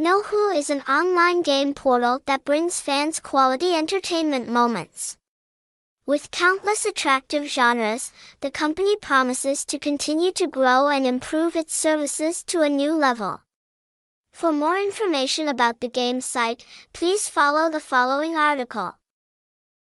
Nohu is an online game portal that brings fans quality entertainment moments. With countless attractive genres, the company promises to continue to grow and improve its services to a new level. For more information about the game site, please follow the following article.